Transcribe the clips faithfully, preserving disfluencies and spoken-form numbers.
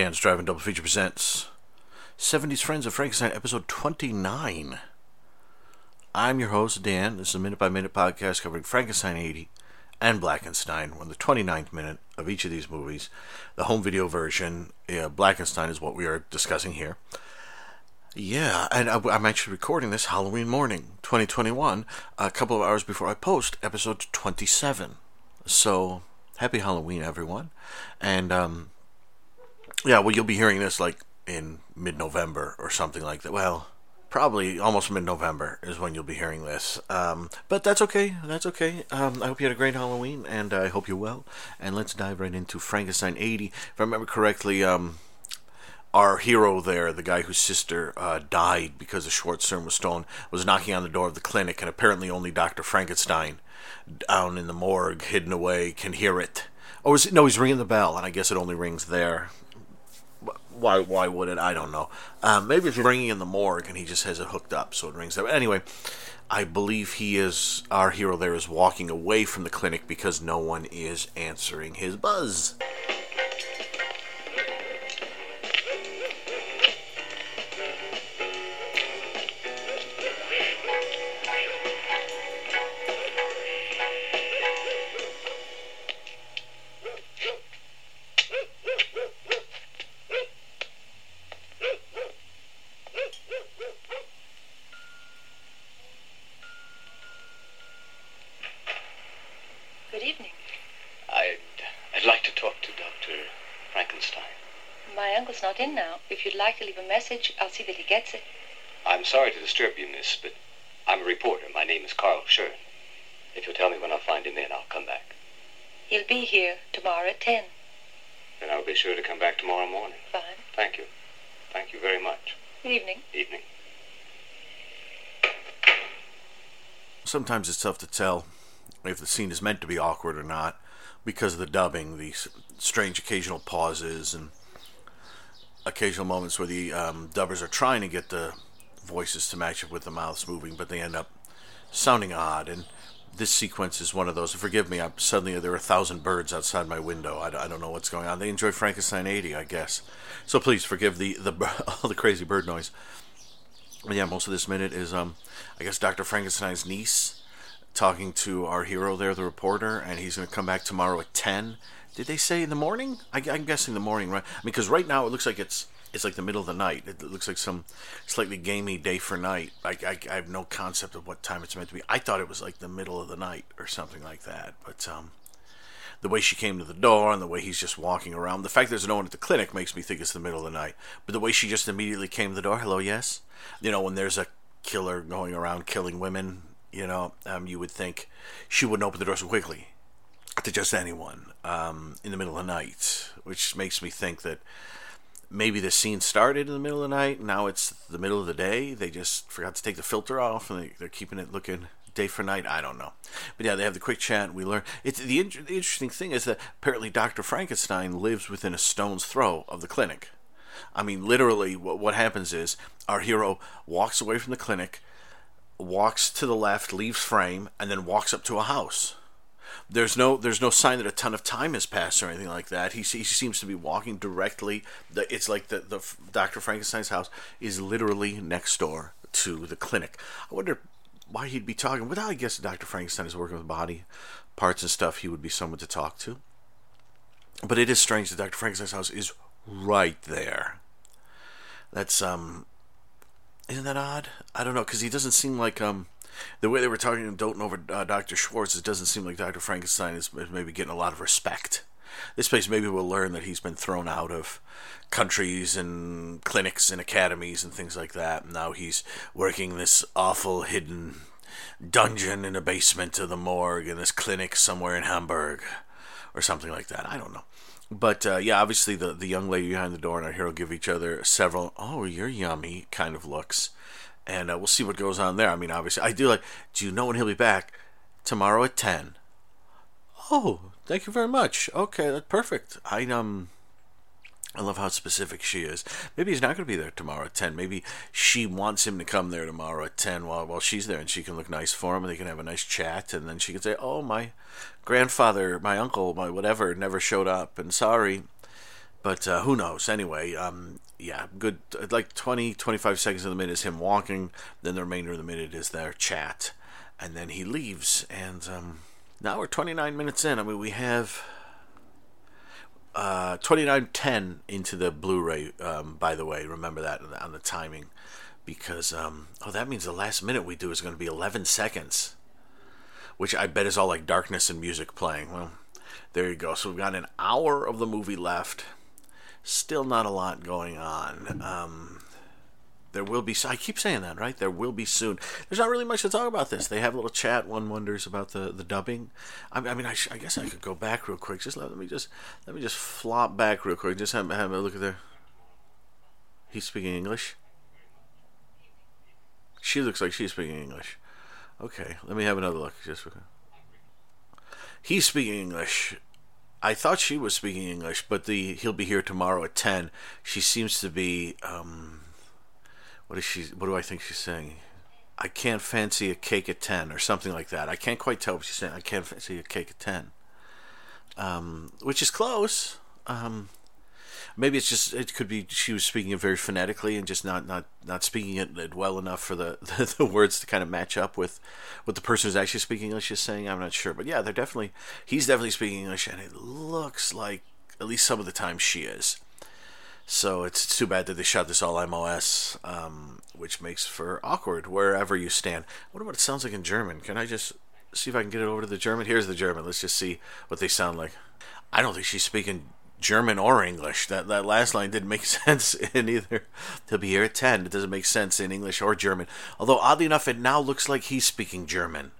Dan's Driving Double Feature presents seventies Friends of Frankenstein, episode twenty-nine. I'm your host, Dan. This is a minute-by-minute podcast covering Frankenstein eighty and Blackenstein. We're on the twenty-ninth minute of each of these movies. The home video version, uh, Blackenstein, is what we are discussing here. Yeah, and I'm actually recording this Halloween morning, twenty twenty-one, a couple of hours before I post episode twenty-seven. So, happy Halloween, everyone. And, um, yeah, well, you'll be hearing this, like, in mid-November or something like that. Well, probably almost mid-November is when you'll be hearing this. Um, but that's okay. That's okay. Um, I hope you had a great Halloween, and I hope you're well. And let's dive right into Frankenstein eighty. If I remember correctly, um... our hero there, the guy whose sister uh, died because the Schwartz serum was stolen, was knocking on the door of the clinic, and apparently only Doctor Frankenstein, down in the morgue, hidden away, can hear it. Or is it, no, he's ringing the bell, and I guess it only rings there. Why Why would it? I don't know. Um, maybe it's ringing in the morgue, and he just has it hooked up, so it rings there. But anyway, I believe he is, our hero there is walking away from the clinic because no one is answering his buzz. In now. If you'd like to leave a message, I'll see that he gets it. I'm sorry to disturb you, miss, but I'm a reporter. My name is Carl Schoen. If you'll tell me when I'll find him in, I'll come back. He'll be here tomorrow at ten. Then I'll be sure to come back tomorrow morning. Fine. Thank you. Thank you very much. Good evening. Evening. Sometimes it's tough to tell if the scene is meant to be awkward or not because of the dubbing, these strange occasional pauses, and occasional moments where the um, dubbers are trying to get the voices to match up with the mouths moving, but they end up sounding odd, and this sequence is one of those. Forgive me, I'm, suddenly there are a thousand birds outside my window. I, I don't know what's going on. They enjoy Frankenstein eighty, I guess. So please forgive the, the all the crazy bird noise. But yeah, most of this minute is, um, I guess, Doctor Frankenstein's niece talking to our hero there, the reporter, and he's going to come back tomorrow at ten. Did they say in the morning? I, I'm guessing the morning, right? I mean, because right now it looks like it's it's like the middle of the night. It looks like some slightly gamey day for night. I, I, I have no concept of what time it's meant to be. I thought it was like the middle of the night or something like that. But um, the way she came to the door and the way he's just walking around, the fact there's no one at the clinic makes me think it's the middle of the night. But the way she just immediately came to the door, hello, yes? You know, when there's a killer going around killing women, you know, um, you would think she wouldn't open the door so quickly to just anyone um, in the middle of the night, which makes me think that maybe the scene started in the middle of the night, now it's the middle of the day, they just forgot to take the filter off, and they, they're keeping it looking day for night. I don't know. But yeah, they have the quick chat, we learn. It's, the, in- the interesting thing is that apparently Doctor Frankenstein lives within a stone's throw of the clinic. I mean, literally, what, what happens is our hero walks away from the clinic, walks to the left, leaves frame, and then walks up to a house. There's no there's no sign that a ton of time has passed or anything like that. He, he seems to be walking directly. The, it's like the, the Doctor Frankenstein's house is literally next door to the clinic. I wonder why he'd be talking. Without, I guess, Doctor Frankenstein is working with body parts and stuff, he would be someone to talk to. But it is strange that Doctor Frankenstein's house is right there. That's, um... Isn't that odd? I don't know, because he doesn't seem like, um... the way they were talking to Doughton over uh, Doctor Schwartz, it doesn't seem like Doctor Frankenstein is maybe getting a lot of respect. This place, maybe we'll learn that he's been thrown out of countries and clinics and academies and things like that. And now he's working this awful hidden dungeon in a basement of the morgue in this clinic somewhere in Hamburg or something like that. I don't know. But, uh, yeah, obviously the, the young lady behind the door and our hero give each other several, oh, you're yummy kind of looks. And uh, we'll see what goes on there. I mean, obviously, I do like, do you know when he'll be back? Tomorrow at ten. Oh, thank you very much. Okay, that's perfect. I um, I love how specific she is. Maybe he's not going to be there tomorrow at ten. Maybe she wants him to come there tomorrow at ten while, while she's there, and she can look nice for him, and they can have a nice chat, and then she can say, oh, my grandfather, my uncle, my whatever, never showed up, and sorry. But uh, who knows? Anyway, um, yeah, good. Like twenty, twenty-five seconds of the minute is him walking. Then the remainder of the minute is their chat. And then he leaves. And um, now we're twenty-nine minutes in. I mean, we have uh, twenty-nine ten into the Blu-ray, um, by the way. Remember that on the timing. Because, um, oh, that means the last minute we do is going to be eleven seconds. Which I bet is all like darkness and music playing. Well, there you go. So we've got an hour of the movie left. Still not a lot going on. Um, there will be... I keep saying that, right? There will be soon. There's not really much to talk about this. They have a little chat. One wonders about the, the dubbing. I, I mean, I, sh- I guess I could go back real quick. Just let, let me just let me just flop back real quick. Just have, have a look at there. He's speaking English. She looks like she's speaking English. Okay, let me have another look. Just he's speaking English. I thought she was speaking English, but the he'll be here tomorrow at ten. She seems to be. Um, what is she? What do I think she's saying? I can't fancy a cake at ten, or something like that. I can't quite tell what she's saying. I can't fancy a cake at ten, um, which is close. Um, maybe it's just it could be she was speaking it very phonetically and just not not, not speaking it well enough for the, the, the words to kind of match up with what the person who's actually speaking English is saying. I'm not sure, but yeah, they're definitely he's definitely speaking English, and it looks like at least some of the time she is. So it's, it's too bad that they shot this all M O S, um, which makes for awkward wherever you stand. What about it sounds like in German? Can I just see if I can get it over to the German? Here's the German. Let's just see what they sound like. I don't think she's speaking German or English. That that last line didn't make sense in either. He'll be here at ten. It doesn't make sense in English or German. Although, oddly enough, it now looks like he's speaking German.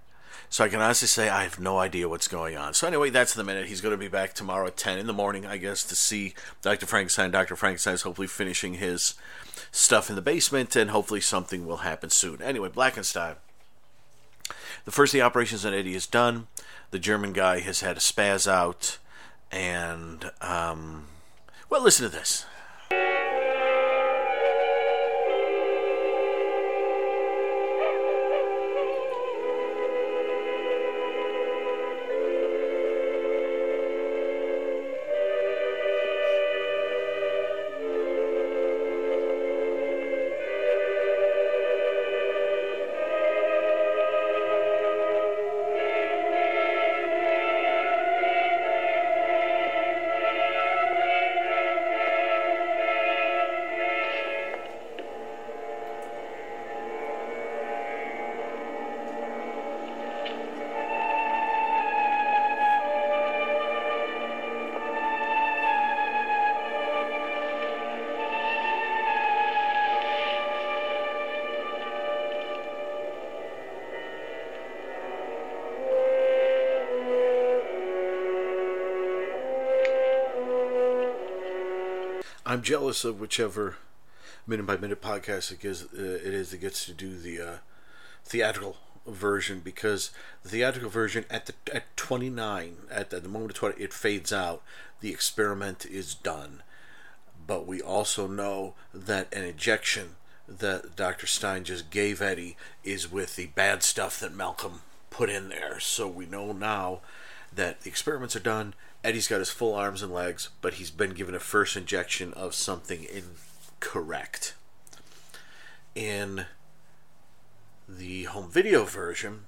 So I can honestly say I have no idea what's going on. So anyway, that's the minute. He's going to be back tomorrow at ten in the morning, I guess, to see Doctor Frankenstein. Doctor Frankenstein's hopefully finishing his stuff in the basement, and hopefully something will happen soon. Anyway, Blackenstein. The first of the operations on Eddie is done. The German guy has had a spaz out. And, um, well, listen to this. I'm jealous of whichever minute by minute podcast it gives, uh, it is that gets to do the uh, theatrical version, because the theatrical version at the at twenty-nine at the, at the moment of twenty it fades out. The experiment is done, but we also know that an injection that Doctor Stein just gave Eddie is with the bad stuff that Malcolm put in there. So we know now that the experiments are done. Eddie's got his full arms and legs, but he's been given a first injection of something incorrect. In the home video version,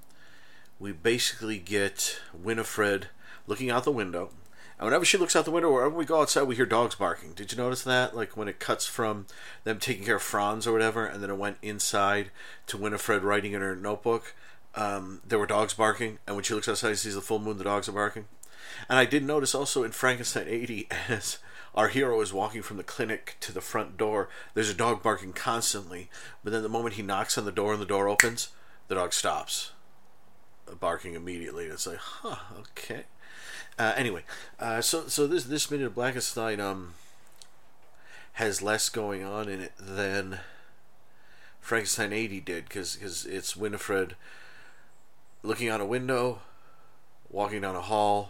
we basically get Winifred looking out the window. And whenever she looks out the window, wherever we go outside, we hear dogs barking. Did you notice that? Like when it cuts from them taking care of Franz or whatever, and then it went inside to Winifred writing in her notebook, um, there were dogs barking. And when she looks outside and sees the full moon, the dogs are barking. And I did notice also in Frankenstein eighty, as our hero is walking from the clinic to the front door, there's a dog barking constantly. But then the moment he knocks on the door and the door opens, the dog stops barking immediately. It's like, huh, okay. Uh, anyway, uh, so so this this minute of Blackenstein um has less going on in it than Frankenstein eighty did, because because it's Winifred looking out a window, walking down a hall,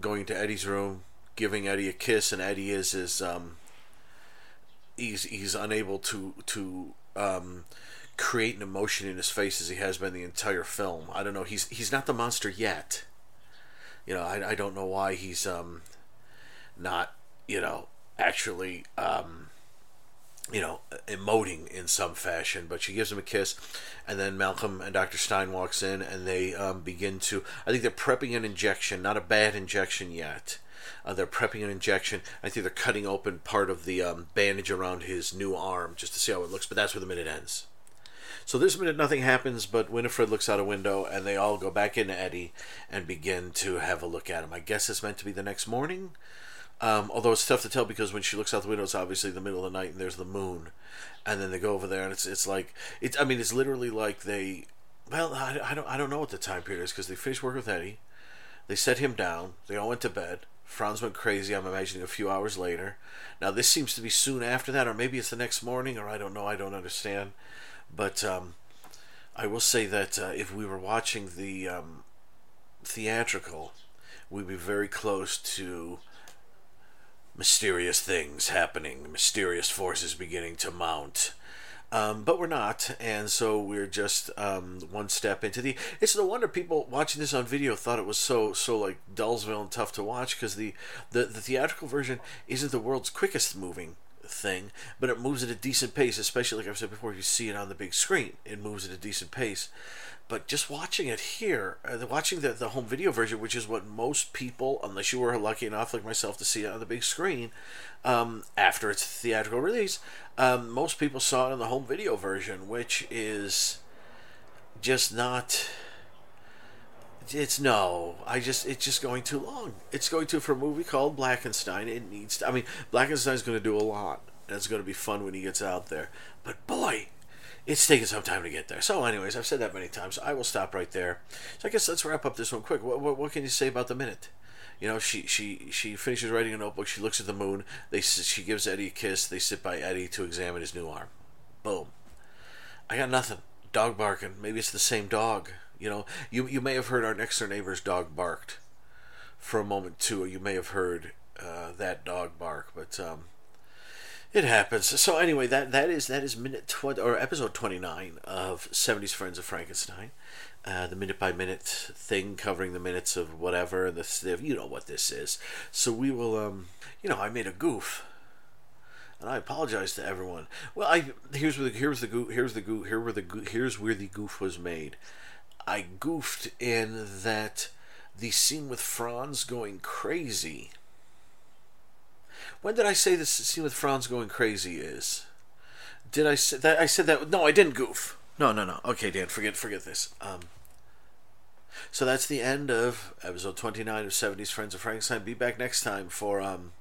going to Eddie's room, giving Eddie a kiss, and Eddie is is um he's he's unable to to um create an emotion in his face as he has been the entire film. I don't know, he's he's not the monster yet. You know, I I don't know why he's um not, you know, actually, um, you know, emoting in some fashion. But she gives him a kiss, and then Malcolm and Doctor Stein walks in, and they um, begin to, I think they're prepping an injection, not a bad injection yet. Uh, they're prepping an injection. I think they're cutting open part of the um, bandage around his new arm just to see how it looks, but that's where the minute ends. So this minute nothing happens, but Winifred looks out a window, and they all go back into Eddie and begin to have a look at him. I guess it's meant to be the next morning, um, although it's tough to tell because when she looks out the window, it's obviously the middle of the night, and there's the moon. And then they go over there, and it's it's like it's. I mean, it's literally like they. Well, I, I don't I don't know what the time period is because they finished work with Eddie, they set him down, they all went to bed. Franz went crazy, I'm imagining, a few hours later. Now, this seems to be soon after that, or maybe it's the next morning, or I don't know, I don't understand. But um, I will say that uh, if we were watching the um, theatrical, we'd be very close to mysterious things happening, mysterious forces beginning to mount. Um, but we're not, and so we're just um, one step into the... It's no wonder people watching this on video thought it was so, so like, Dullsville and tough to watch, because the, the, the theatrical version isn't the world's quickest moving thing, but it moves at a decent pace, especially, like I've said before, if you see it on the big screen, it moves at a decent pace. But just watching it here, uh, watching the, the home video version, which is what most people, unless you were lucky enough like myself to see it on the big screen, um, after its theatrical release, um, most people saw it on the home video version, which is just not... It's no, I just it's just going too long. It's going to, for a movie called Blackenstein, it needs to, I mean, Blackenstein's going to do a lot, and it's going to be fun when he gets out there. But boy, it's taking some time to get there. So anyways, I've said that many times, so I will stop right there. So I guess let's wrap up this one quick. What what, what can you say about the minute? You know, she, she, she finishes writing a notebook, she looks at the moon, they she gives Eddie a kiss, they sit by Eddie to examine his new arm. Boom. I got nothing. Dog barking. Maybe it's the same dog. You know, you you may have heard our next door neighbor's dog barked for a moment too, or you may have heard uh, that dog bark, but um, it happens. So anyway, that that is that is minute twenty or episode twenty nine of seventies Friends of Frankenstein, uh, the minute by minute thing covering the minutes of whatever. The you know what this is. So we will, um, you know, I made a goof. And I apologize to everyone. Well, I here's where the here's the goof here's the goof here where the goof, here's where the goof was made. I goofed in that the scene with Franz going crazy. When did I say this scene with Franz going crazy is? Did I say that? I said that. No, I didn't goof. No, no, no. Okay, Dan, forget, forget this. Um. So that's the end of episode twenty-nine of seventies Friends of Frankenstein. Be back next time for um.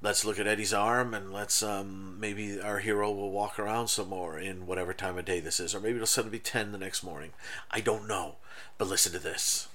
Let's look at Eddie's arm, and let's um, maybe our hero will walk around some more in whatever time of day this is. Or maybe it'll suddenly be ten the next morning. I don't know, but listen to this.